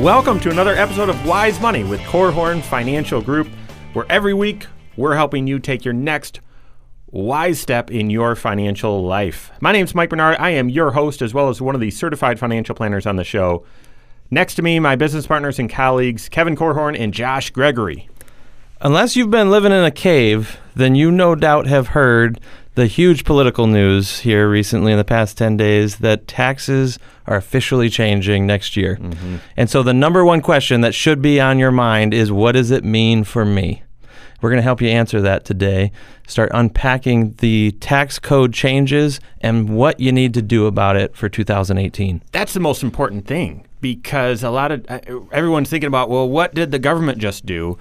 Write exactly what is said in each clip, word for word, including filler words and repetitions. Welcome to another episode of Wise Money with Korhorn Financial Group, where every week we're helping you take your next wise step in your financial life. My name's Mike Bernard. I am your host as well as one of the certified financial planners on the show. Next to me, my business partners and colleagues, Kevin Korhorn and Josh Gregory. Unless you've been living in a cave, then you no doubt have heard the huge political news here recently in the past ten days that taxes are officially changing next year. Mm-hmm. And so the number one question that should be on your mind is, what does it mean for me? We're going to help you answer that today, start unpacking the tax code changes and what you need to do about it for two thousand eighteen. That's the most important thing, because a lot of uh, everyone's thinking about, well, what did the government just do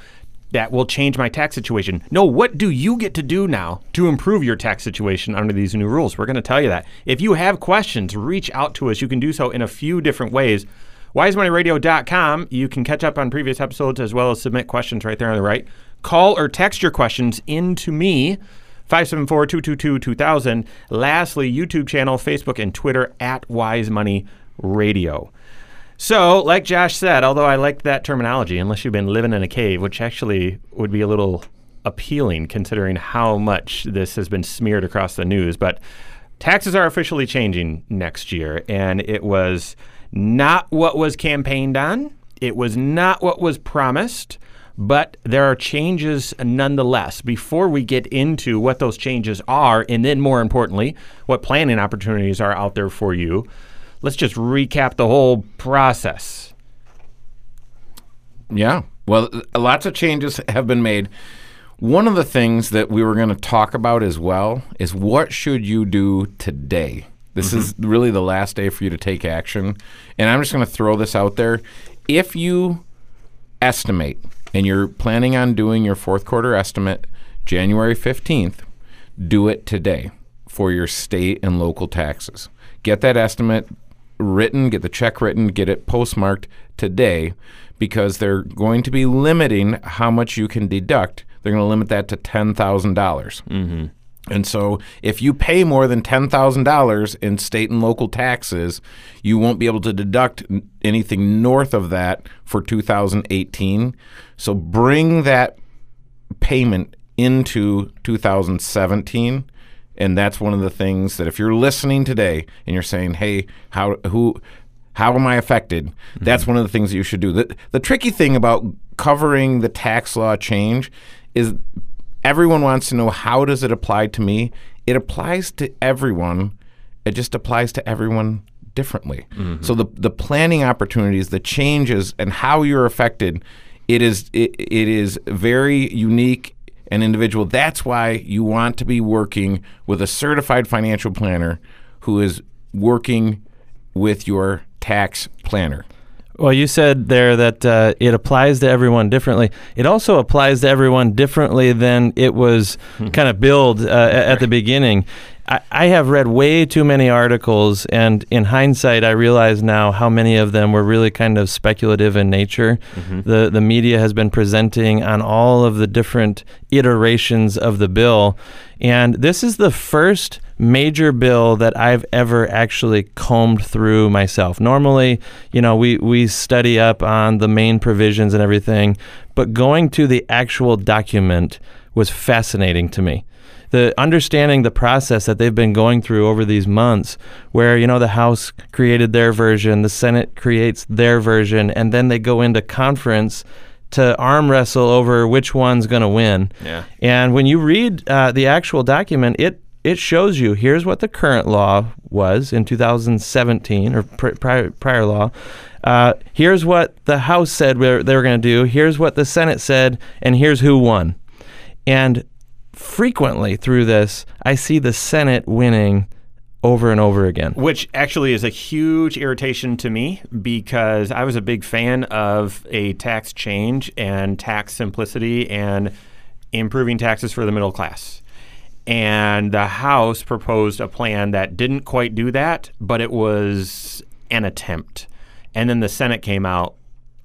that will change my tax situation? No, what do you get to do now to improve your tax situation under these new rules? We're going to tell you that. If you have questions, reach out to us. You can do so in a few different ways. Wise Money Radio dot com. You can catch up on previous episodes as well as submit questions right there on the right. Call or text your questions in to me, five seven four, two two two, two thousand. Lastly, YouTube channel, Facebook, and Twitter at Wise Money Radio. So, like Josh said, although I like that terminology, unless you've been living in a cave, which actually would be a little appealing considering how much this has been smeared across the news, but taxes are officially changing next year, and it was not what was campaigned on. It was not what was promised, but there are changes nonetheless. Before we get into what those changes are, and then more importantly, what planning opportunities are out there for you, let's just recap the whole process. Yeah. Well, lots of changes have been made. One of the things that we were going to talk about as well is, what should you do today? This mm-hmm. is really the last day for you to take action. And I'm just going to throw this out there. If you estimate and you're planning on doing your fourth quarter estimate January fifteenth, do it today for your state and local taxes. Get that estimate written, get the check written, get it postmarked today, because they're going to be limiting how much you can deduct. They're going to limit that to ten thousand dollars. Mm-hmm. And so if you pay more than ten thousand dollars in state and local taxes, you won't be able to deduct anything north of that for two thousand eighteen. So bring that payment into two thousand seventeen. And that's one of the things that if you're listening today and you're saying, hey, how who, how am I affected? Mm-hmm. That's one of the things that you should do. The, the tricky thing about covering the tax law change is everyone wants to know, how does it apply to me? It applies to everyone. It just applies to everyone differently. Mm-hmm. So the, the planning opportunities, the changes, and how you're affected, it is it, it is very unique an individual. That's why you want to be working with a certified financial planner who is working with your tax planner. Well, you said there that uh, it applies to everyone differently. It also applies to everyone differently than it was mm-hmm. kind of billed uh, at the beginning. I, I have read way too many articles, and in hindsight, I realize now how many of them were really kind of speculative in nature. Mm-hmm. The, the media has been presenting on all of the different iterations of the bill, and this is the first major bill that I've ever actually combed through myself. Normally, you know, we, we study up on the main provisions and everything, but going to the actual document was fascinating to me. The understanding the process that they've been going through over these months, where, you know, the House created their version, the Senate creates their version, and then they go into conference to arm wrestle over which one's going to win. Yeah. And when you read uh, the actual document, it It shows you, here's what the current law was in two thousand seventeen, or pr- prior, prior law. Uh, here's what the House said they were going to do. Here's what the Senate said, and here's who won. And frequently through this, I see the Senate winning over and over again. Which actually is a huge irritation to me, because I was a big fan of a tax change and tax simplicity and improving taxes for the middle class. And the House proposed a plan that didn't quite do that, but it was an attempt. And then the Senate came out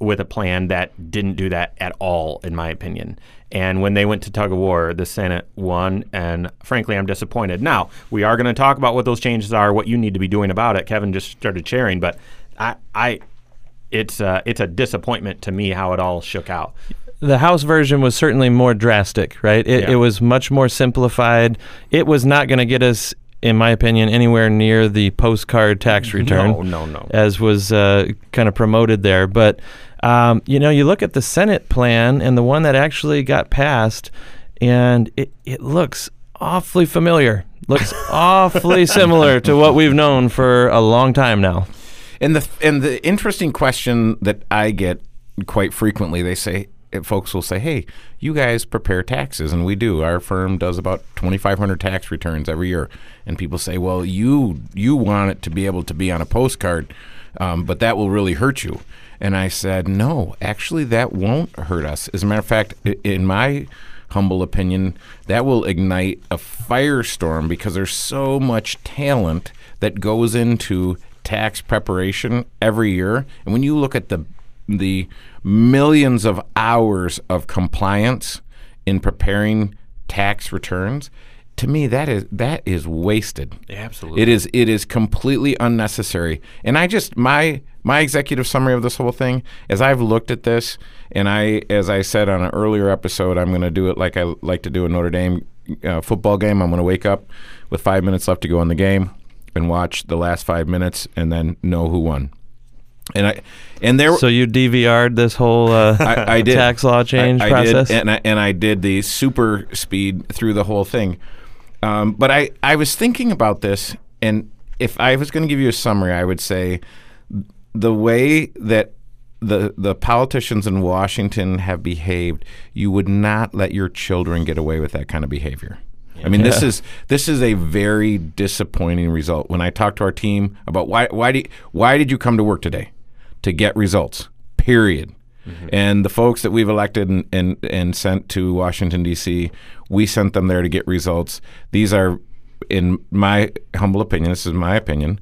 with a plan that didn't do that at all, in my opinion. And when they went to tug of war, the Senate won, and frankly, I'm disappointed. Now, we are going to talk about what those changes are, what you need to be doing about it. Kevin just started sharing, but I, I it's a, it's a disappointment to me how it all shook out. The House version was certainly more drastic, right? It, yeah. it was much more simplified. It was not going to get us, in my opinion, anywhere near the postcard tax return. No, no, no. As was uh, kind of promoted there. But, um, you know, you look at the Senate plan and the one that actually got passed, and it, it looks awfully familiar. Looks awfully similar to what we've known for a long time now. And the and the interesting question that I get quite frequently, they say, folks will say, hey, you guys prepare taxes, and we do. Our firm does about twenty-five hundred tax returns every year. And people say, well, you you want it to be able to be on a postcard, um, but that will really hurt you. And I said, no, actually that won't hurt us. As a matter of fact, in my humble opinion, that will ignite a firestorm, because there's so much talent that goes into tax preparation every year. And when you look at the the millions of hours of compliance in preparing tax returns, to me that is that is wasted. Absolutely. It is it is completely unnecessary. And I just my my executive summary of this whole thing, as I've looked at this, and I as I said on an earlier episode, I'm going to do it like I like to do a Notre Dame uh, football game. I'm going to wake up with five minutes left to go in the game and watch the last five minutes and then know who won. And I, and there. So you D V R'd this whole uh, I, I did. tax law change I, I process, did, and I, and I did the super speed through the whole thing. Um, but I, I was thinking about this, and if I was going to give you a summary, I would say the way that the the politicians in Washington have behaved, you would not let your children get away with that kind of behavior. I mean, yeah. this is this is a very disappointing result. When I talk to our team about why why do, why did you come to work today? To get results, period. Mm-hmm. And the folks that we've elected and, and, and sent to Washington, D C, we sent them there to get results. These are, in my humble opinion, this is my opinion,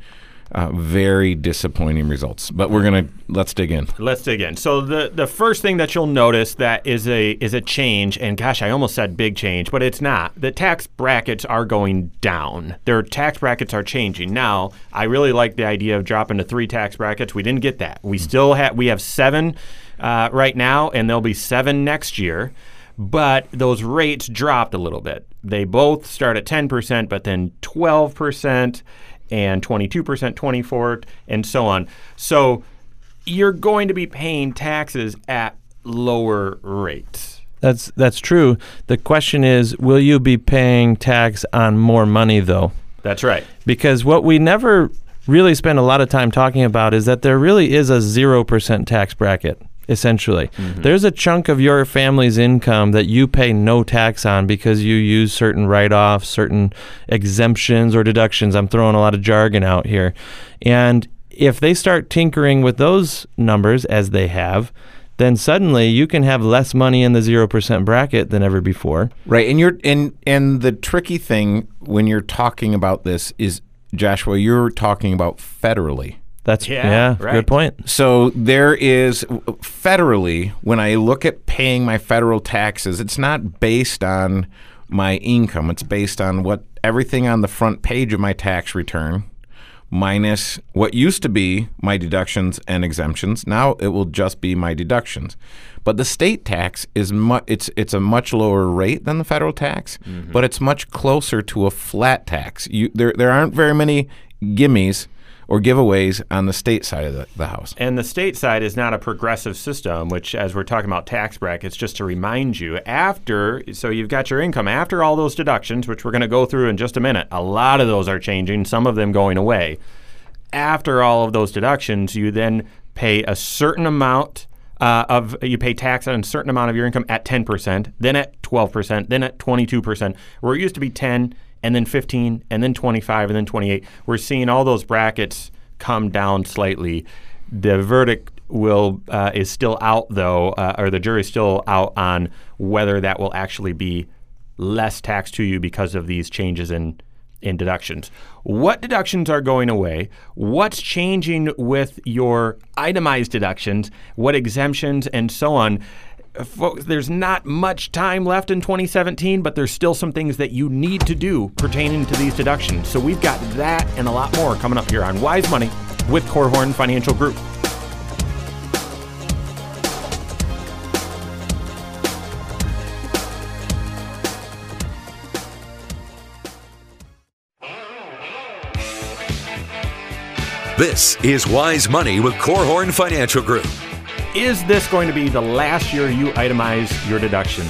uh, very disappointing results. But we're going to, let's dig in. Let's dig in. So the, the first thing that you'll notice that is a is a change, and gosh, I almost said big change, but it's not. The tax brackets are going down. Their tax brackets are changing. Now, I really like the idea of dropping to three tax brackets. We didn't get that. We mm-hmm. still have, we have seven uh, right now, and there'll be seven next year. But those rates dropped a little bit. They both start at ten percent, but then twelve percent. And twenty-two percent, twenty-four, and so on. So you're going to be paying taxes at lower rates. That's that's true. The question is, will you be paying tax on more money, though? That's right. Because what we never really spend a lot of time talking about is that there really is a zero percent tax bracket, essentially. Mm-hmm. There's a chunk of your family's income that you pay no tax on because you use certain write-offs, certain exemptions or deductions. I'm throwing a lot of jargon out here. And if they start tinkering with those numbers, as they have, then suddenly you can have less money in the zero percent bracket than ever before. Right. And you're and and the tricky thing when you're talking about this is, Joshua, you're talking about federally. That's yeah, yeah right. Good point. So there is federally, when I look at paying my federal taxes, it's not based on my income. It's based on what everything on the front page of my tax return minus what used to be my deductions and exemptions. Now it will just be my deductions. But the state tax is mu- it's it's a much lower rate than the federal tax, mm-hmm. but it's much closer to a flat tax. You, there there aren't very many gimmies or giveaways on the state side of the, the house. And the state side is not a progressive system, which, as we're talking about tax brackets, just to remind you, after, so you've got your income, after all those deductions, which we're going to go through in just a minute, a lot of those are changing, some of them going away. After all of those deductions, you then pay a certain amount uh, of, you pay tax on a certain amount of your income at ten percent, then at twelve percent, then at twenty-two percent, where it used to be ten and then fifteen, and then twenty-five, and then twenty-eight. We're seeing all those brackets come down slightly. The verdict will uh, is still out, though, uh, or the jury's still out on whether that will actually be less tax to you because of these changes in in deductions. What deductions are going away? What's changing with your itemized deductions? What exemptions and so on? Folks, there's not much time left in twenty seventeen, but there's still some things that you need to do pertaining to these deductions. So we've got that and a lot more coming up here on Wise Money with Korhorn Financial Group. This is Wise Money with Korhorn Financial Group. Is this going to be the last year you itemize your deductions?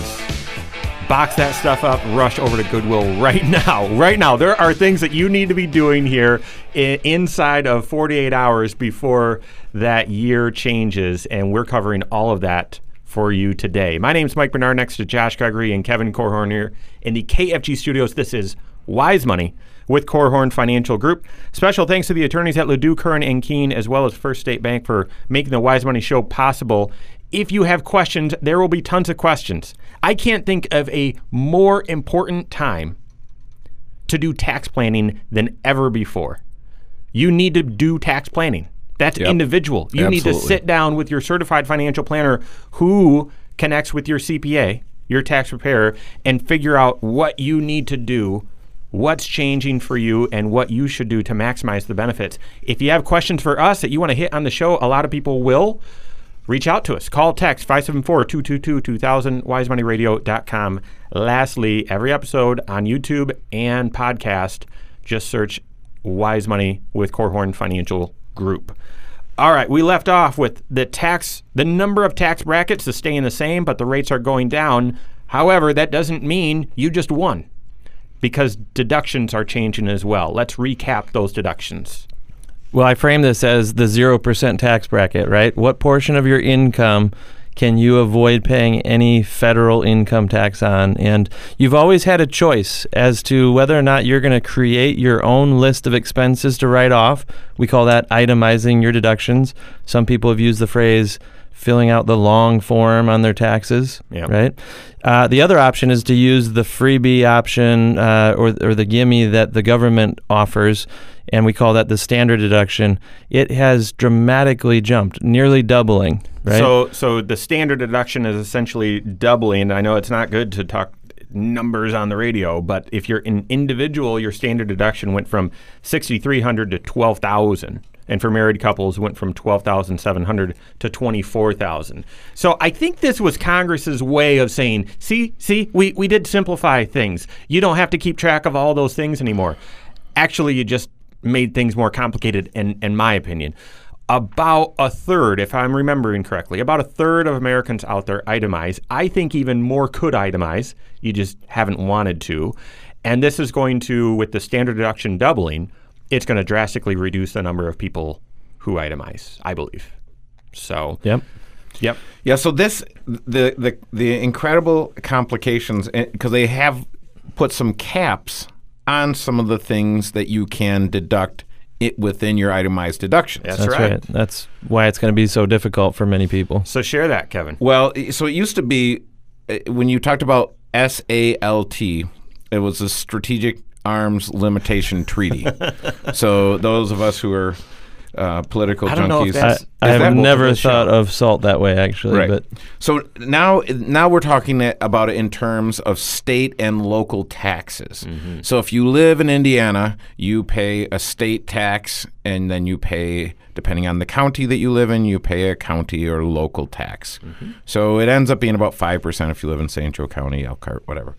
Box that stuff up, rush over to Goodwill right now. Right now, there are things that you need to be doing here in, inside of forty-eight hours before that year changes, and we're covering all of that for you today. My name's Mike Bernard, next to Josh Gregory and Kevin Korhorn here in the K F G studios. This is Wise Money with Korhorn Financial Group. Special thanks to the attorneys at Ledoux, Curran, and Keene, as well as First State Bank for making the Wise Money Show possible. If you have questions, there will be tons of questions. I can't think of a more important time to do tax planning than ever before. You need to do tax planning. That's yep. individual. You Absolutely. Need to sit down with your certified financial planner who connects with your C P A, your tax preparer, and figure out what you need to do, what's changing for you, and what you should do to maximize the benefits. If you have questions for us that you want to hit on the show, a lot of people will, reach out to us. Call, text five seven four, two two two, two thousand, wise money radio dot com. Lastly, every episode on YouTube and podcast, just search Wise Money with Korhorn Financial Group. All right, we left off with the tax, the number of tax brackets is staying the same, but the rates are going down. However, that doesn't mean you just won, because deductions are changing as well. Let's recap those deductions. Well, I frame this as the zero percent tax bracket, right? What portion of your income can you avoid paying any federal income tax on? And you've always had a choice as to whether or not you're going to create your own list of expenses to write off. We call that itemizing your deductions. Some people have used the phrase filling out the long form on their taxes, yep. right? Uh, the other option is to use the freebie option uh, or, or the gimme that the government offers, and we call that the standard deduction. It has dramatically jumped, nearly doubling, right? So, so the standard deduction is essentially doubling. I know it's not good to talk numbers on the radio, but if you're an individual, your standard deduction went from six thousand three hundred dollars to twelve thousand dollars. And for married couples, went from twelve thousand seven hundred dollars to twenty-four thousand dollars. So I think this was Congress's way of saying, see, see, we, we did simplify things. You don't have to keep track of all those things anymore. Actually, you just made things more complicated, in, in my opinion. About a third, if I'm remembering correctly, about a third of Americans out there itemize. I think even more could itemize. You just haven't wanted to. And this is going to, with the standard deduction doubling, it's going to drastically reduce the number of people who itemize, I believe. So, yep. Yep. Yeah, so this, the the, the incredible complications, because they have put some caps on some of the things that you can deduct it within your itemized deductions. That's, That's right. right. That's why it's going to be so difficult for many people. So share that, Kevin. Well, so it used to be, when you talked about S A L T, it was a strategic arms limitation treaty. So those of us who are uh, political I don't junkies, know if that's, I, I have never thought show? Of salt that way, actually. Right. But so now, now we're talking about it in terms of state and local taxes. Mm-hmm. So if you live in Indiana, you pay a state tax, and then you pay, depending on the county that you live in, you pay a county or local tax. Mm-hmm. So it ends up being about five percent if you live in Saint Joe County, Elkhart, whatever.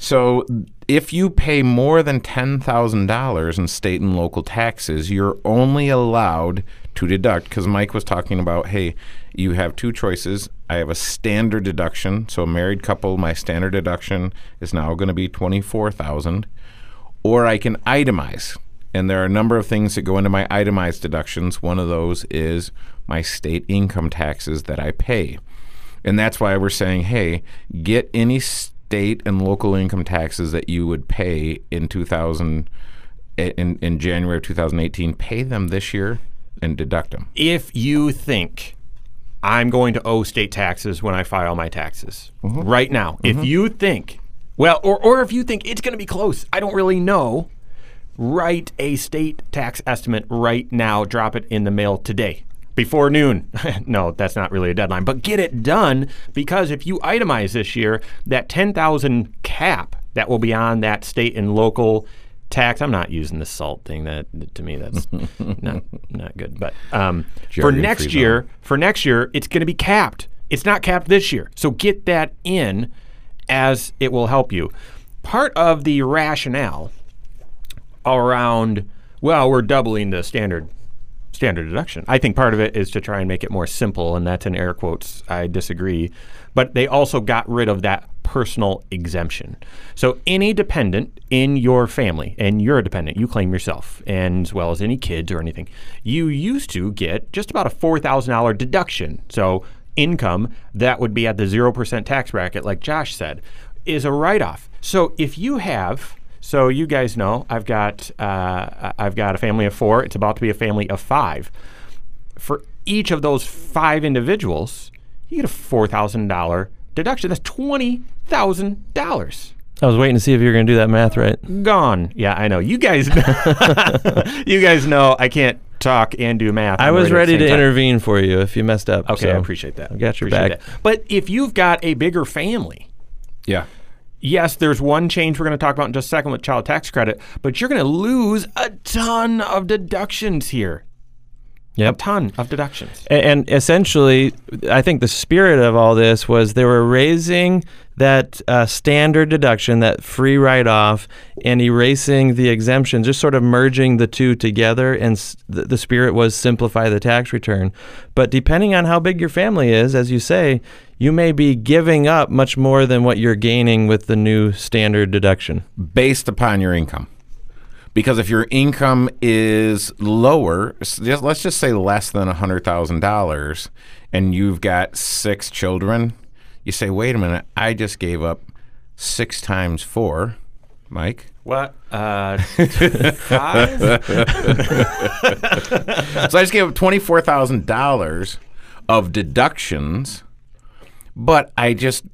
So if you pay more than ten thousand dollars in state and local taxes, you're only allowed to deduct, because Mike was talking about, hey, you have two choices. I have a standard deduction. So a married couple, my standard deduction is now going to be twenty-four thousand dollars, or I can itemize. And there are a number of things that go into my itemized deductions. One of those is my state income taxes that I pay. And that's why we're saying, hey, get any st- state and local income taxes that you would pay in two thousand in, in January of two thousand eighteen, pay them this year and deduct them. If you think I'm going to owe state taxes when I file my taxes mm-hmm. right now, mm-hmm. if you think, well, or, or if you think it's going to be close, I don't really know, write a state tax estimate right now. Drop it in the mail today. Before noon. No, that's not really a deadline, but get it done, because if you itemize this year, that ten thousand cap that will be on that state and local tax. I'm not using the salt thing. That to me, that's not not good. But um, for next year, for next year, it's going to be capped. It's not capped this year, so get that in, as it will help you. Part of the rationale around, well, we're doubling the standard. Standard deduction. I think part of it is to try and make it more simple, and that's in air quotes. I disagree. But they also got rid of that personal exemption. So any dependent in your family, and you're a dependent, you claim yourself, and as well as any kids or anything, you used to get just about a four thousand dollars deduction. So income that would be at the zero percent tax bracket, like Josh said, is a write-off. So if you have... So you guys know I've got uh, I've got a family of four. It's about to be a family of five. For each of those five individuals, you get a four thousand dollars deduction. That's twenty thousand dollars. I was waiting to see if you were going to do that math right. Gone. Yeah, I know. You guys you guys know I can't talk and do math. I was ready to time. intervene for you if you messed up. Okay, so I appreciate that. I got your appreciate back. That. But if you've got a bigger family. Yeah. Yes, there's one change we're going to talk about in just a second with child tax credit, but you're going to lose a ton of deductions here. Yep. A ton of deductions. And essentially, I think the spirit of all this was they were raising that uh, standard deduction, that free write-off, and erasing the exemption, just sort of merging the two together. And s- the spirit was simplify the tax return. But depending on how big your family is, as you say, you may be giving up much more than what you're gaining with the new standard deduction. Based upon your income. Because if your income is lower, let's just say less than one hundred thousand dollars, and you've got six children, you say, wait a minute, I just gave up six times four, Mike. What? Uh, five? So I just gave up twenty-four thousand dollars of deductions, but I just,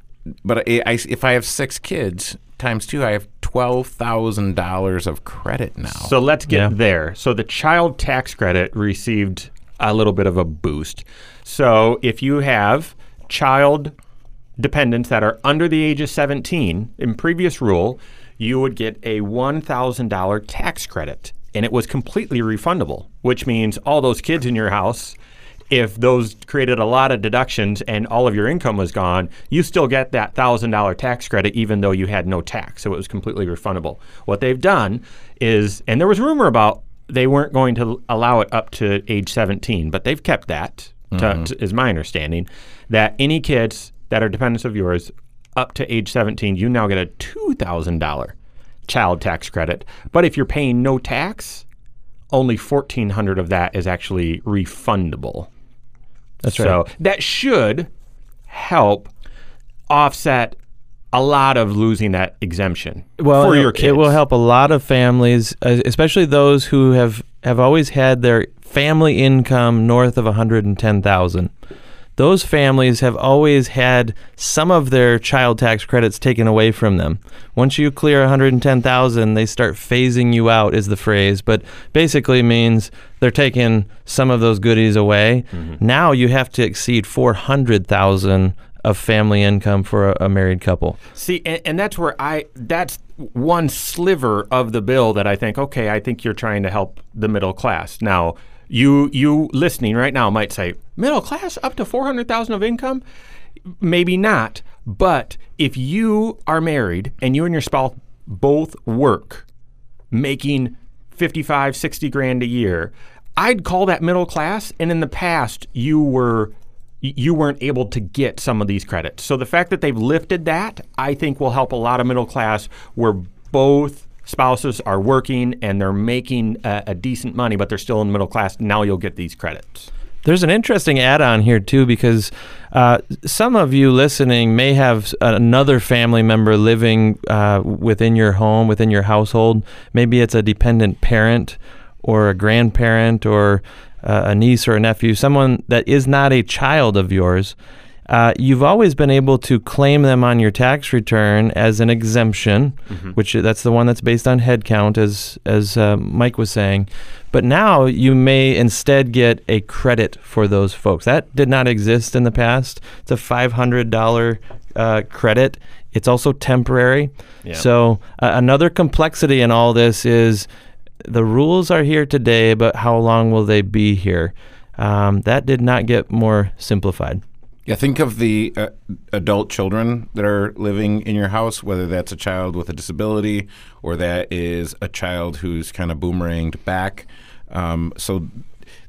but I, I, if I have six kids times two, I have twelve thousand dollars of credit now. So let's get yeah. there. So the child tax credit received a little bit of a boost. So if you have child dependents that are under the age of seventeen, in previous rule, you would get a one thousand dollars tax credit, and it was completely refundable, which means all those kids in your house, if those created a lot of deductions and all of your income was gone, you still get that one thousand dollars tax credit even though you had no tax. So it was completely refundable. What they've done is, and there was rumor about they weren't going to allow it up to age seventeen, but they've kept that, mm-hmm. to, to, is my understanding, that any kids that are dependents of yours up to age seventeen, you now get a two thousand dollars child tax credit. But if you're paying no tax, only fourteen hundred dollars of that is actually refundable. That's right. So that should help offset a lot of losing that exemption well, for your kids. It will help a lot of families, especially those who have, have always had their family income north of one hundred ten thousand dollars. Those families have always had some of their child tax credits taken away from them. Once you clear one hundred ten thousand dollars, they start phasing you out is the phrase, but basically means they're taking some of those goodies away. Mm-hmm. Now you have to exceed four hundred thousand dollars of family income for a, a married couple. See, and, and that's where I, that's one sliver of the bill that I think, okay, I think you're trying to help the middle class. Now, You you listening right now might say, middle class up to four hundred thousand dollars of income? Maybe not, but if you are married and you and your spouse both work, making fifty-five, sixty grand a year, I'd call that middle class, and in the past you were you weren't able to get some of these credits. So the fact that they've lifted that, I think will help a lot of middle class where both spouses are working and they're making uh, a decent money, but they're still in the middle class. Now you'll get these credits. There's an interesting add-on here, too, because uh, some of you listening may have another family member living uh, within your home, within your household. Maybe it's a dependent parent or a grandparent or uh, a niece or a nephew, someone that is not a child of yours. Uh, you've always been able to claim them on your tax return as an exemption, mm-hmm. which that's the one that's based on head count, as as uh, Mike was saying. But now you may instead get a credit for those folks. That did not exist in the past. It's a five hundred dollars uh, credit. It's also temporary. Yeah. So uh, another complexity in all this is the rules are here today, but how long will they be here? Um, that did not get more simplified. Yeah, think of the uh, adult children that are living in your house, whether that's a child with a disability or that is a child who's kind of boomeranged back. Um, so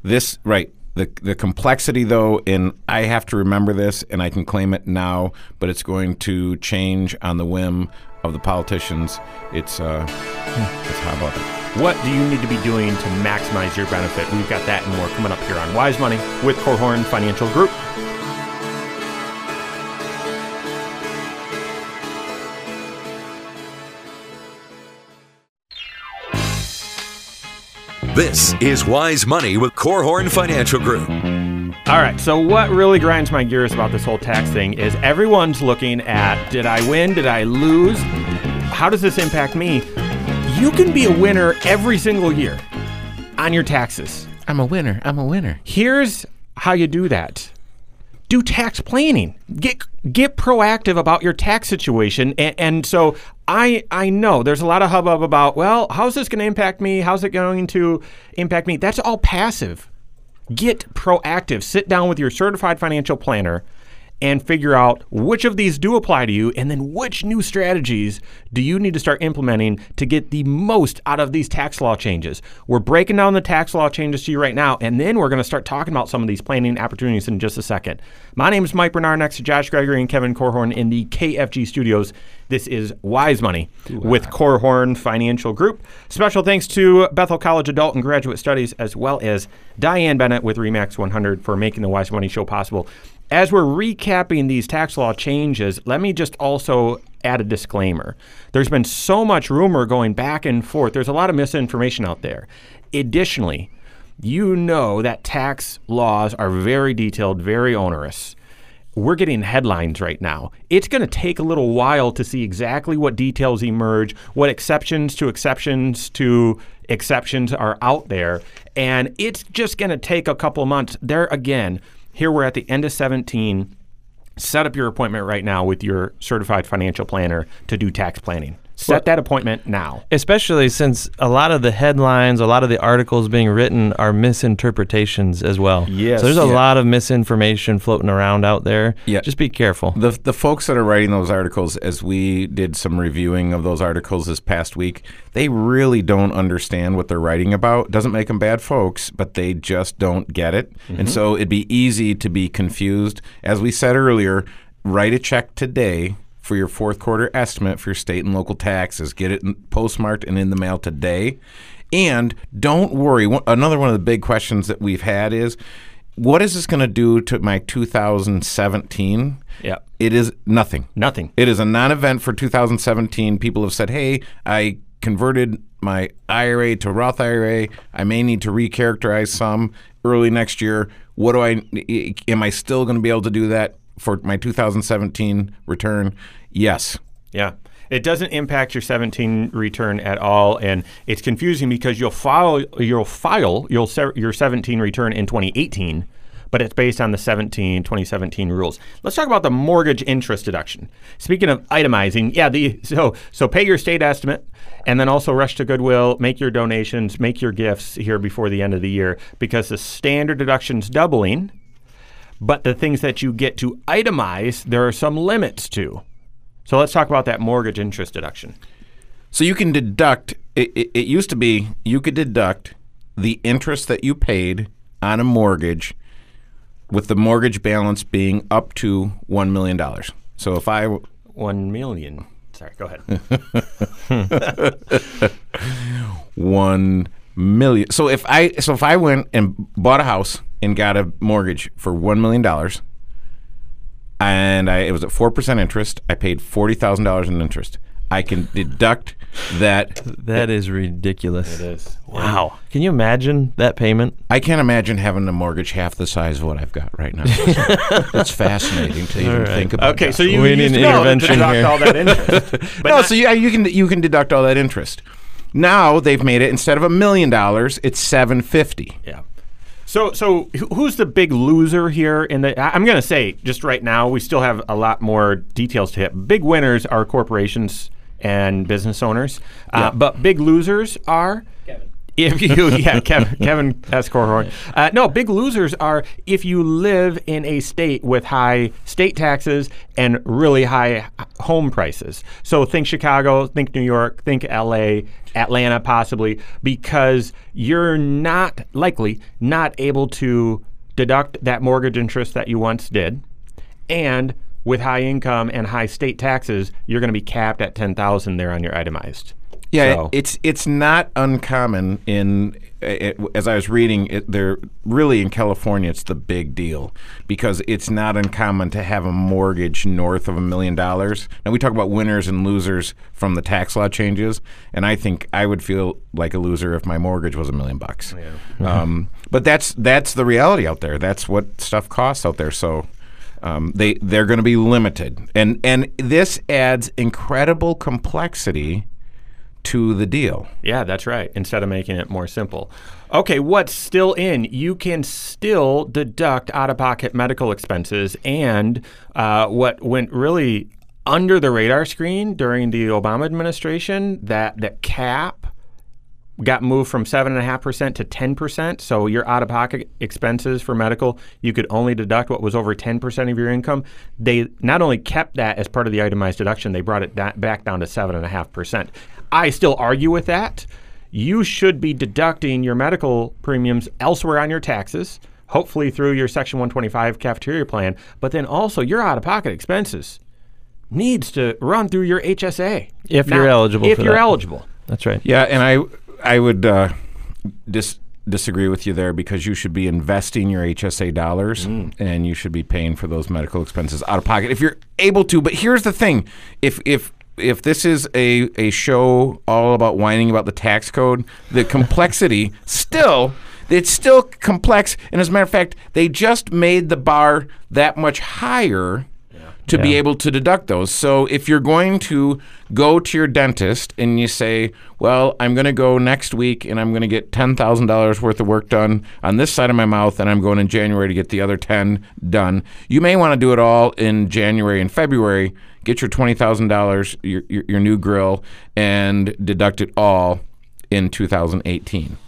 this, right, the the complexity, though, in I have to remember this and I can claim it now, but it's going to change on the whim of the politicians. It's, uh, it's how about it? What do you need to be doing to maximize your benefit? We've got that and more coming up here on Wise Money with Korhorn Financial Group. This is Wise Money with Korhorn Financial Group. All right, so what really grinds my gears about this whole tax thing is everyone's looking at, did I win, did I lose? How does this impact me? You can be a winner every single year on your taxes. I'm a winner, I'm a winner. Here's how you do that. Do tax planning. Get get proactive about your tax situation. And, and so I I know there's a lot of hubbub about, well, how's this going to impact me? How's it going to impact me? That's all passive. Get proactive. Sit down with your certified financial planner and figure out which of these do apply to you and then which new strategies do you need to start implementing to get the most out of these tax law changes. We're breaking down the tax law changes to you right now, and then we're going to start talking about some of these planning opportunities in just a second. My name is Mike Bernard, next to Josh Gregory and Kevin Korhorn in the K F G studios. This is Wise Money Ooh, wow. with Korhorn Financial Group. Special thanks to Bethel College Adult and Graduate Studies, as well as Diane Bennett with REMAX one hundred for making the Wise Money Show possible. As we're recapping these tax law changes, let me just also add a disclaimer. There's been so much rumor going back and forth. There's a lot of misinformation out there. Additionally, you know that tax laws are very detailed, very onerous. We're getting headlines right now. It's going to take a little while to see exactly what details emerge, what exceptions to exceptions to exceptions are out there. And it's just going to take a couple of months. There again, here we're at the end of seventeen. Set up your appointment right now with your certified financial planner to do tax planning. Set well, that appointment now. Especially since a lot of the headlines, a lot of the articles being written are misinterpretations as well. Yes. So there's a yeah. lot of misinformation floating around out there. Yeah. Just be careful. The the folks that are writing those articles, as we did some reviewing of those articles this past week, they really don't understand what they're writing about. Doesn't make them bad folks, but they just don't get it. Mm-hmm. And so it'd be easy to be confused. As we said earlier, write a check today for your fourth quarter estimate for your state and local taxes. Get it postmarked and in the mail today. And don't worry. One, another one of the big questions that we've had is, what is this going to do to my two thousand seventeen? Yeah. It is nothing. Nothing. It is a non-event for two thousand seventeen. People have said, hey, I converted my I R A to Roth I R A. I may need to recharacterize some early next year. What do I, am I still going to be able to do that for my two thousand seventeen return? Yes. Yeah. It doesn't impact your seventeen return at all, and it's confusing because you'll file you'll file you'll se- your seventeen return in twenty eighteen, but it's based on the seventeen twenty seventeen rules. Let's talk about the mortgage interest deduction. Speaking of itemizing, yeah, the so so pay your state estimate and then also rush to Goodwill, make your donations, make your gifts here before the end of the year because the standard deduction's doubling. But the things that you get to itemize, there are some limits to. So let's talk about that mortgage interest deduction. So you can deduct, it, it, it used to be you could deduct the interest that you paid on a mortgage with the mortgage balance being up to one million dollars. So if I... one million. Sorry, go ahead. One million. So if I so if I went and bought a house and got a mortgage for one million dollars, and I, it was at four percent interest, I paid forty thousand dollars in interest. I can deduct that. That is ridiculous. It is. Wow. Yeah. Can you imagine that payment? I can't imagine having a mortgage half the size of what I've got right now. That's fascinating to all even right. think about. Okay, that. so you, we you need an intervention to here. All that interest, but no, so you, you can you can deduct all that interest. Now they've made it, instead of a million dollars, it's seven fifty. Yeah. So, so who's the big loser here? In the, I'm going to say just right now, we still have a lot more details to hit. Big winners are corporations and business owners, yeah. uh, but big losers are Kevin. If you, yeah, Kevin, Kevin S. Korhorn. Uh, no, big losers are if you live in a state with high state taxes and really high home prices. So think Chicago, think New York, think L A, Atlanta possibly, because you're not likely not able to deduct that mortgage interest that you once did, and with high income and high state taxes, you're going to be capped at ten thousand dollars there on your itemized. Yeah, so. it's it's not uncommon in, it, as I was reading, it, they're really in California, it's the big deal because it's not uncommon to have a mortgage north of a million dollars. Now, we talk about winners and losers from the tax law changes, and I think I would feel like a loser if my mortgage was a million bucks. Yeah. Mm-hmm. Um, but that's that's the reality out there. That's what stuff costs out there. So um, they, they're going to be limited. And, and this adds incredible complexity to the deal. Yeah, that's right. Instead of making it more simple. Okay, what's still in? You can still deduct out-of-pocket medical expenses, and uh, what went really under the radar screen during the Obama administration, that the cap got moved from seven point five percent to ten percent. So your out-of-pocket expenses for medical, you could only deduct what was over ten percent of your income. They not only kept that as part of the itemized deduction, they brought it da- back down to seven point five percent. I still argue with that. You should be deducting your medical premiums elsewhere on your taxes, hopefully through your Section one twenty-five cafeteria plan, but then also your out-of-pocket expenses needs to run through your H S A. If now, you're eligible If for you're that. eligible. That's right. Yeah, and I... I would uh, dis- disagree with you there, because you should be investing your H S A dollars mm. and you should be paying for those medical expenses out of pocket if you're able to. But here's the thing. If if if this is a, a show all about whining about the tax code, the complexity still, it's still complex. And as a matter of fact, they just made the bar that much higher to yeah. be able to deduct those. So if you're going to go to your dentist and you say, well, I'm going to go next week and I'm going to get ten thousand dollars worth of work done on this side of my mouth, and I'm going in January to get the other ten done, you may want to do it all in January and February, get your twenty thousand dollars, your, your, your new grill, and deduct it all in two thousand eighteen.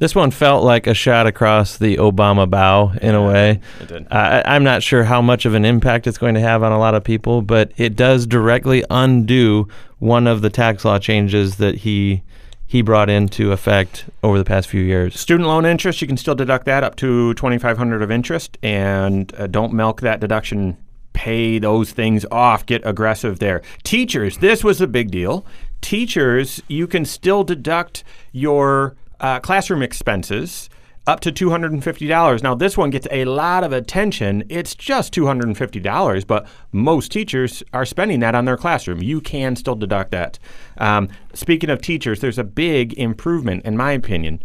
This one felt like a shot across the Obama bow in yeah, a way. It did. Uh, I'm not sure how much of an impact it's going to have on a lot of people, but it does directly undo one of the tax law changes that he he brought into effect over the past few years. Student loan interest, you can still deduct that up to twenty-five hundred dollars of interest, and uh, don't milk that deduction. Pay those things off. Get aggressive there. Teachers, this was a big deal. Teachers, you can still deduct your Uh, classroom expenses up to two hundred fifty dollars. Now, this one gets a lot of attention. It's just two hundred fifty dollars, but most teachers are spending that on their classroom. You can still deduct that. Um, speaking of teachers, there's a big improvement, in my opinion,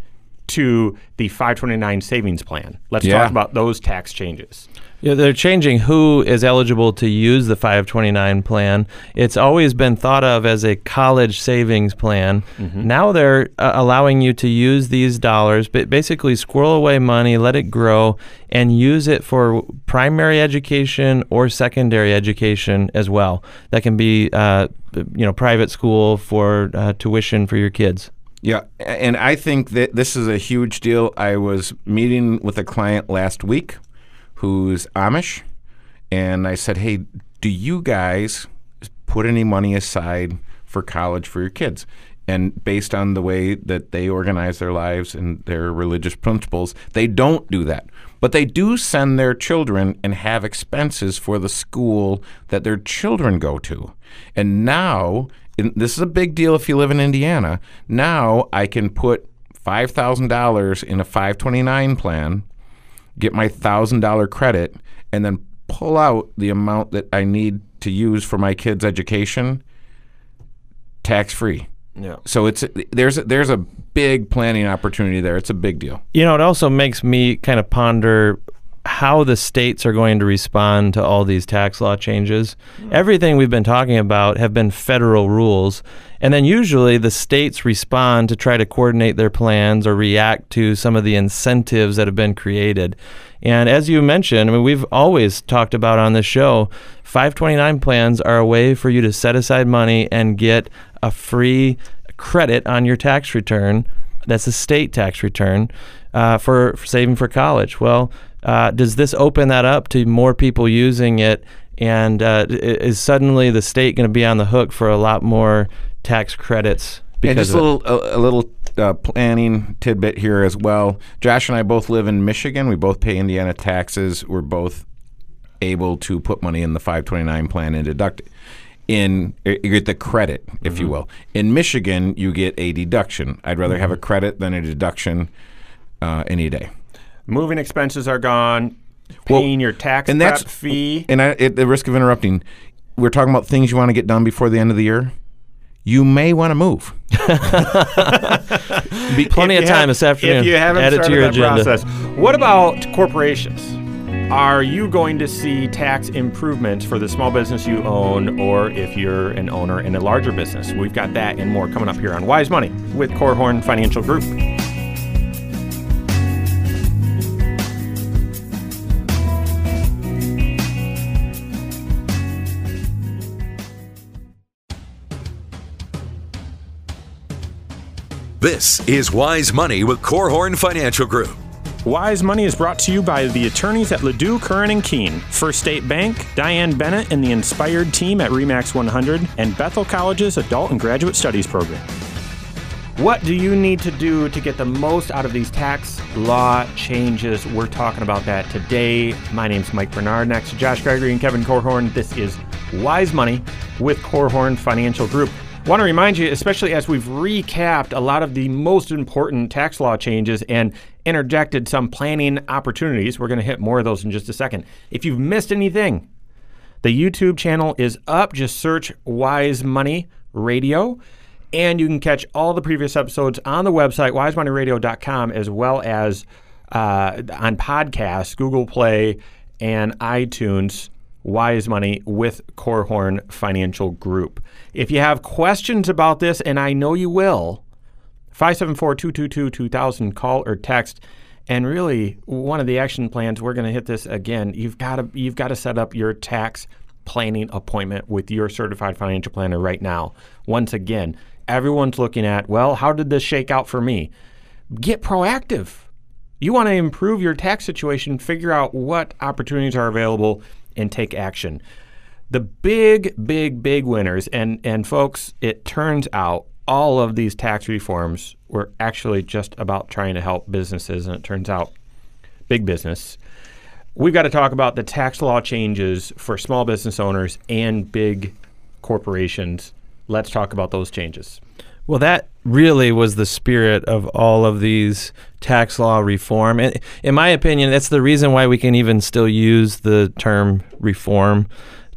to the five twenty-nine savings plan. Let's yeah. talk about those tax changes. Yeah, they're changing who is eligible to use the five twenty-nine plan. It's always been thought of as a college savings plan. Mm-hmm. Now they're uh, allowing you to use these dollars, but basically squirrel away money, let it grow, and use it for primary education or secondary education as well. That can be, uh, you know, private school for uh, tuition for your kids. Yeah, and I think that this is a huge deal. I was meeting with a client last week who's Amish, and I said, hey, do you guys put any money aside for college for your kids? And based on the way that they organize their lives and their religious principles, they don't do that. But they do send their children and have expenses for the school that their children go to. And now, and this is a big deal if you live in Indiana, now I can put five thousand dollars in a five twenty-nine plan, get my one thousand dollars credit, and then pull out the amount that I need to use for my kids' education tax-free. Yeah. So it's there's there's a big planning opportunity there. It's a big deal. You know, it also makes me kind of ponder how the states are going to respond to all these tax law changes. Mm. Everything we've been talking about have been federal rules, and then usually the states respond to try to coordinate their plans or react to some of the incentives that have been created. And as you mentioned, I mean, we've always talked about on this show, five twenty-nine plans are a way for you to set aside money and get a free credit on your tax return. That's a state tax return uh, for, for saving for college. Well, uh, does this open that up to more people using it? And uh, is suddenly the state going to be on the hook for a lot more tax credits? And yeah, just a little, a, a little uh, planning tidbit here as well. Josh and I both live in Michigan. We both pay Indiana taxes. We're both able to put money in the five twenty-nine plan and deduct it. In, you get the credit, if mm-hmm. you will. In Michigan, you get a deduction. I'd rather mm-hmm. have a credit than a deduction uh, any day. Moving expenses are gone. Paying well, your tax and prep that's, fee. And I, at the risk of interrupting, we're talking about things you want to get done before the end of the year. You may want to move. Be plenty if of time have, this afternoon. If you haven't Add started it to your that agenda. Process. What about corporations? Are you going to see tax improvements for the small business you own, or if you're an owner in a larger business? We've got that and more coming up here on Wise Money with Korhorn Financial Group. This is Wise Money with Korhorn Financial Group. Wise Money is brought to you by the attorneys at Ledoux, Curran, and Keene, First State Bank, Diane Bennett and the Inspired team at REMAX one hundred, and Bethel College's Adult and Graduate Studies program. What do you need to do to get the most out of these tax law changes? We're talking about that today. My name's Mike Bernard. Next to Josh Gregory and Kevin Korhorn, this is Wise Money with Korhorn Financial Group. I want to remind you, especially as we've recapped a lot of the most important tax law changes and interjected some planning opportunities, we're going to hit more of those in just a second. If you've missed anything, the YouTube channel is up. Just search Wise Money Radio, and you can catch all the previous episodes on the website, wise money radio dot com, as well as uh, on podcasts, Google Play, and iTunes. Wise Money with Korhorn Financial Group. If you have questions about this, and I know you will, five seven four, two two two, two thousand, call or text. And really, one of the action plans, we're going to hit this again, you've got to you've got to set up your tax planning appointment with your certified financial planner right now. Once again, everyone's looking at, well, how did this shake out for me? Get proactive. You want to improve your tax situation, figure out what opportunities are available, and take action. The big, big, big winners, and, and folks, it turns out all of these tax reforms were actually just about trying to help businesses, and it turns out big business. We've got to talk about the tax law changes for small business owners and big corporations. Let's talk about those changes. Well, that really was the spirit of all of these tax law reform. And in my opinion, that's the reason why we can even still use the term reform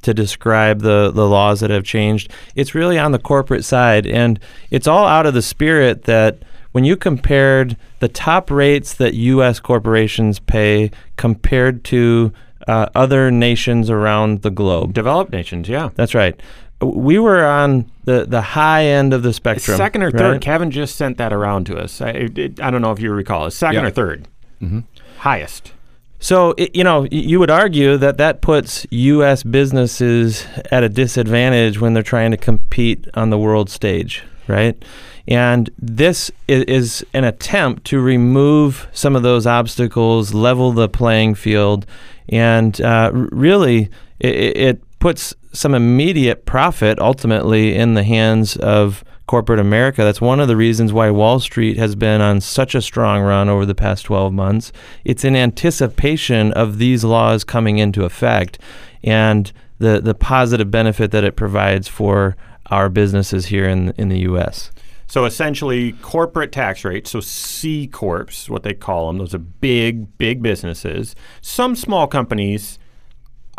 to describe the, the laws that have changed. It's really on the corporate side. And it's all out of the spirit that when you compared the top rates that U S corporations pay compared to uh, other nations around the globe. Developed nations, yeah. That's right. We were on the, the high end of the spectrum. Second or third. Right? Kevin just sent that around to us. I, it, I don't know if you recall. Second yeah. or third. Mm-hmm. Highest. So, it, you know, you would argue that that puts U S businesses at a disadvantage when they're trying to compete on the world stage, right? And this is, is an attempt to remove some of those obstacles, level the playing field, and uh, really it, it puts some immediate profit ultimately in the hands of corporate America. That's one of the reasons why Wall Street has been on such a strong run over the past twelve months. It's in anticipation of these laws coming into effect and the, the positive benefit that it provides for our businesses here in, in the U S So essentially corporate tax rates, so C Corps, what they call them, those are big, big businesses. Some small companies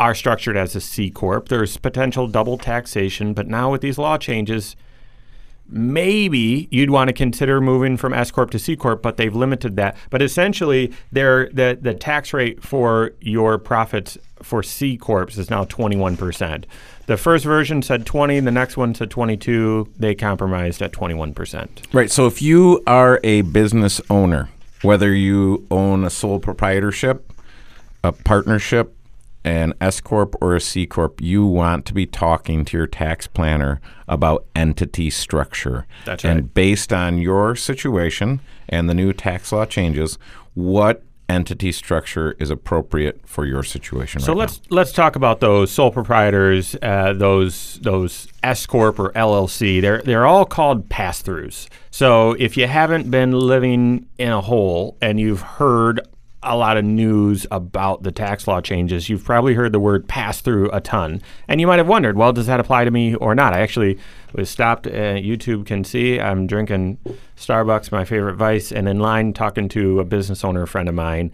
are structured as a C Corp. There's potential double taxation, but now with these law changes, maybe you'd want to consider moving from S Corp to C Corp, but they've limited that. But essentially, they're, the, the tax rate for your profits for C Corps is now twenty-one percent. The first version said twenty, the next one said twenty-two. They compromised at twenty-one percent. Right, so if you are a business owner, whether you own a sole proprietorship, a partnership, an S Corp or a C Corp, you want to be talking to your tax planner about entity structure. That's right. And based on your situation and the new tax law changes, what entity structure is appropriate for your situation right now? So let's let's talk about those sole proprietors, uh, those those S Corp or L L C. They're they're all called pass-throughs. So if you haven't been living in a hole and you've heard a lot of news about the tax law changes, you've probably heard the word pass-through a ton. And you might have wondered, well, does that apply to me or not? I actually was stopped, uh, YouTube can see, I'm drinking Starbucks, my favorite vice, and in line talking to a business owner friend of mine,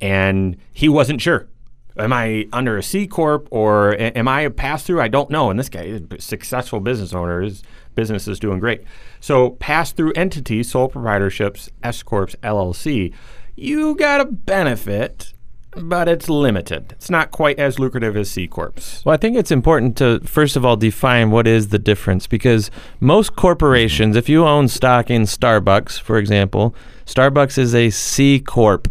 and he wasn't sure. Am I under a C Corp or a- am I a pass-through? I don't know. And this guy is a successful business owner. His business is doing great. So pass-through entities, sole proprietorships, S Corps, L L C, you got a benefit, but it's limited. It's not quite as lucrative as C Corps. Well, I think it's important to, first of all, define what is the difference, because most corporations, if you own stock in Starbucks, for example, Starbucks is a C Corp,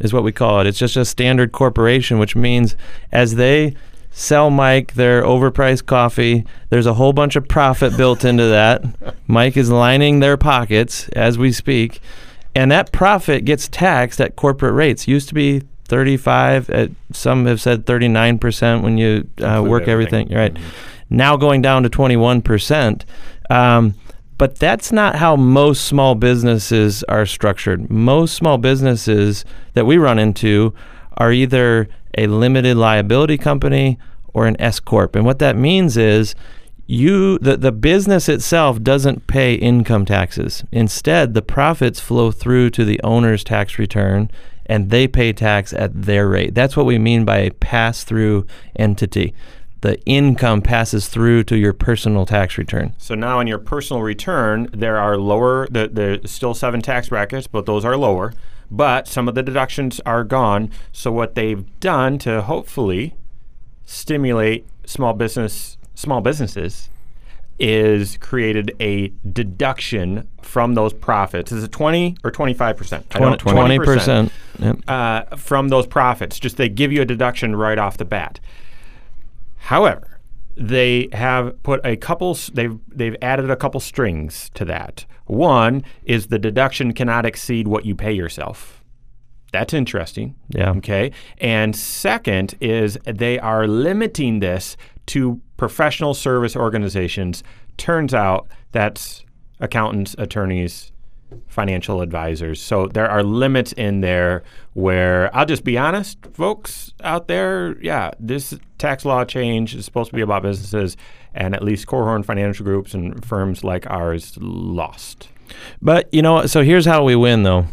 is what we call it. It's just a standard corporation, which means as they sell Mike their overpriced coffee, there's a whole bunch of profit built into that. Mike is lining their pockets as we speak. And that profit gets taxed at corporate rates. Used to be thirty-five, at, some have said thirty-nine percent when you uh, work everything, everything right? Mm-hmm. Now going down to twenty-one percent. Um, but that's not how most small businesses are structured. Most small businesses that we run into are either a limited liability company or an S Corp. And what that means is You the, the business itself doesn't pay income taxes. Instead, the profits flow through to the owner's tax return, and they pay tax at their rate. That's what we mean by a pass-through entity. The income passes through to your personal tax return. So now in your personal return, there are lower, the, the still seven tax brackets, but those are lower. But some of the deductions are gone. So what they've done to hopefully stimulate small business small businesses is created a deduction from those profits. Is it twenty or twenty-five percent? twenty percent, twenty percent, twenty percent yep. uh, from those profits. Just they give you a deduction right off the bat. However, they have put a couple, they've, they've added a couple strings to that. One is the deduction cannot exceed what you pay yourself. That's interesting. Yeah. Okay. And second is they are limiting this to professional service organizations. Turns out that's accountants, attorneys, financial advisors. So there are limits in there where, I'll just be honest, folks out there, yeah, this tax law change is supposed to be about businesses, and at least Korhorn Financial Groups and firms like ours lost. But, you know, so here's how we win, though.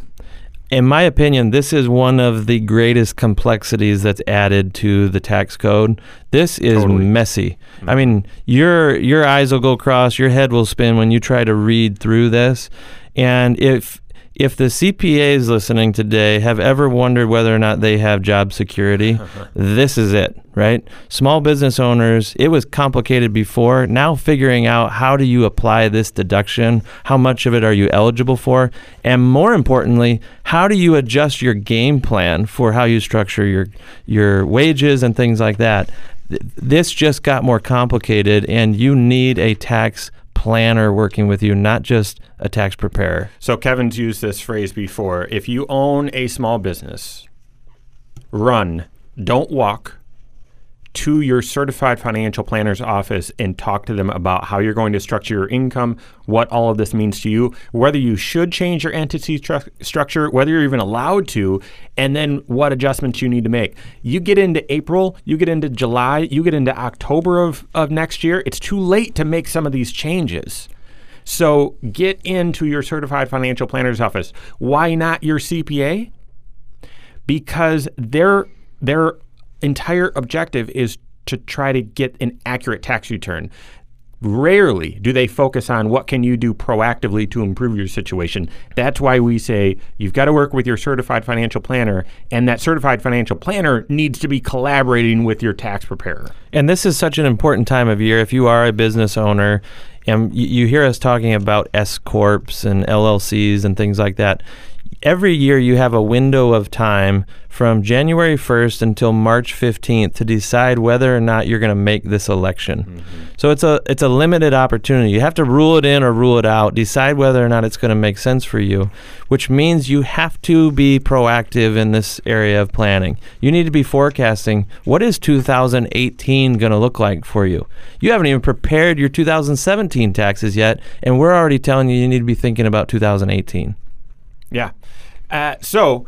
In my opinion, this is one of the greatest complexities that's added to the tax code. This is totally messy. Mm-hmm. I mean, your your eyes will go cross, your head will spin when you try to read through this. And if if the C P As listening today have ever wondered whether or not they have job security, this is it, right? Small business owners, it was complicated before. Now figuring out how do you apply this deduction, how much of it are you eligible for, and more importantly, how do you adjust your game plan for how you structure your your wages and things like that? This just got more complicated, and you need a tax planner working with you, not just a tax preparer. So Kevin's used this phrase before. If you own a small business, run, don't walk, to your certified financial planner's office and talk to them about how you're going to structure your income, what all of this means to you, whether you should change your entity tru- structure, whether you're even allowed to, and then what adjustments you need to make. You get into April, you get into July, you get into October of, of next year, it's too late to make some of these changes. So get into your certified financial planner's office. Why not your C P A? Because their their entire objective is to try to get an accurate tax return. Rarely do they focus on what can you do proactively to improve your situation. That's why we say you've got to work with your certified financial planner, and that certified financial planner needs to be collaborating with your tax preparer. And this is such an important time of year. If you are a business owner, and you hear us talking about S-Corps and L L Cs and things like that, every year you have a window of time from January first until March fifteenth to decide whether or not you're going to make this election. Mm-hmm. So it's a it's a limited opportunity. You have to rule it in or rule it out, decide whether or not it's going to make sense for you, which means you have to be proactive in this area of planning. You need to be forecasting what is two thousand eighteen going to look like for you. You haven't even prepared your two thousand seventeen taxes yet, and we're already telling you you need to be thinking about two thousand eighteen. Yeah. Uh, so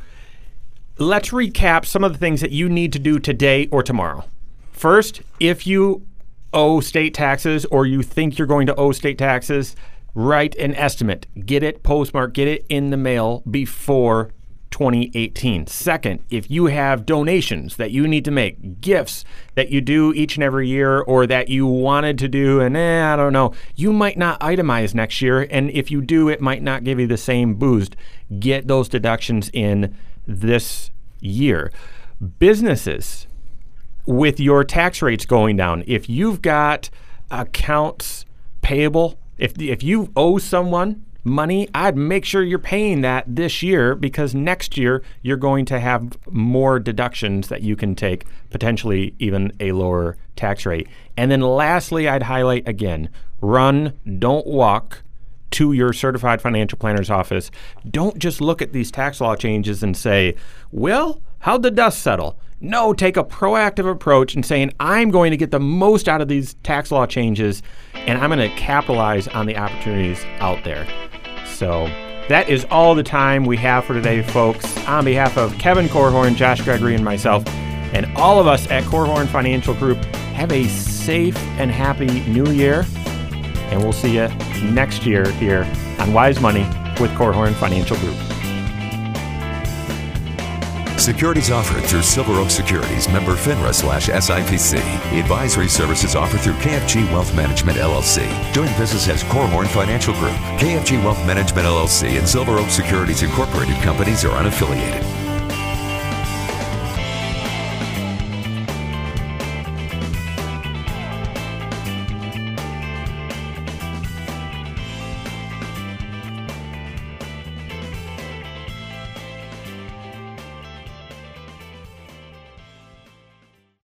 let's recap some of the things that you need to do today or tomorrow. First, if you owe state taxes or you think you're going to owe state taxes, write an estimate. Get it postmarked. Get it in the mail before twenty eighteen. Second, if you have donations that you need to make, gifts that you do each and every year or that you wanted to do and eh, I don't know, you might not itemize next year, and if you do, it might not give you the same boost. Get those deductions in this year. Businesses, with your tax rates going down, if you've got accounts payable, if if you owe someone money, I'd make sure you're paying that this year, because next year you're going to have more deductions that you can take, potentially even a lower tax rate. And then lastly, I'd highlight again, run, don't walk, to your certified financial planner's office. Don't just look at these tax law changes and say, well, how'd the dust settle? No, take a proactive approach and saying, I'm going to get the most out of these tax law changes, and I'm going to capitalize on the opportunities out there. So that is all the time we have for today, folks. On behalf of Kevin Korhorn, Josh Gregory, and myself, and all of us at Korhorn Financial Group, have a safe and happy new year, and we'll see you next year here on Wise Money with Korhorn Financial Group. Securities offered through Silver Oak Securities, member FINRA slash S I P C. Advisory services offered through K F G Wealth Management, L L C. Doing business as Korhorn Financial Group. K F G Wealth Management, L L C and Silver Oak Securities Incorporated companies are unaffiliated.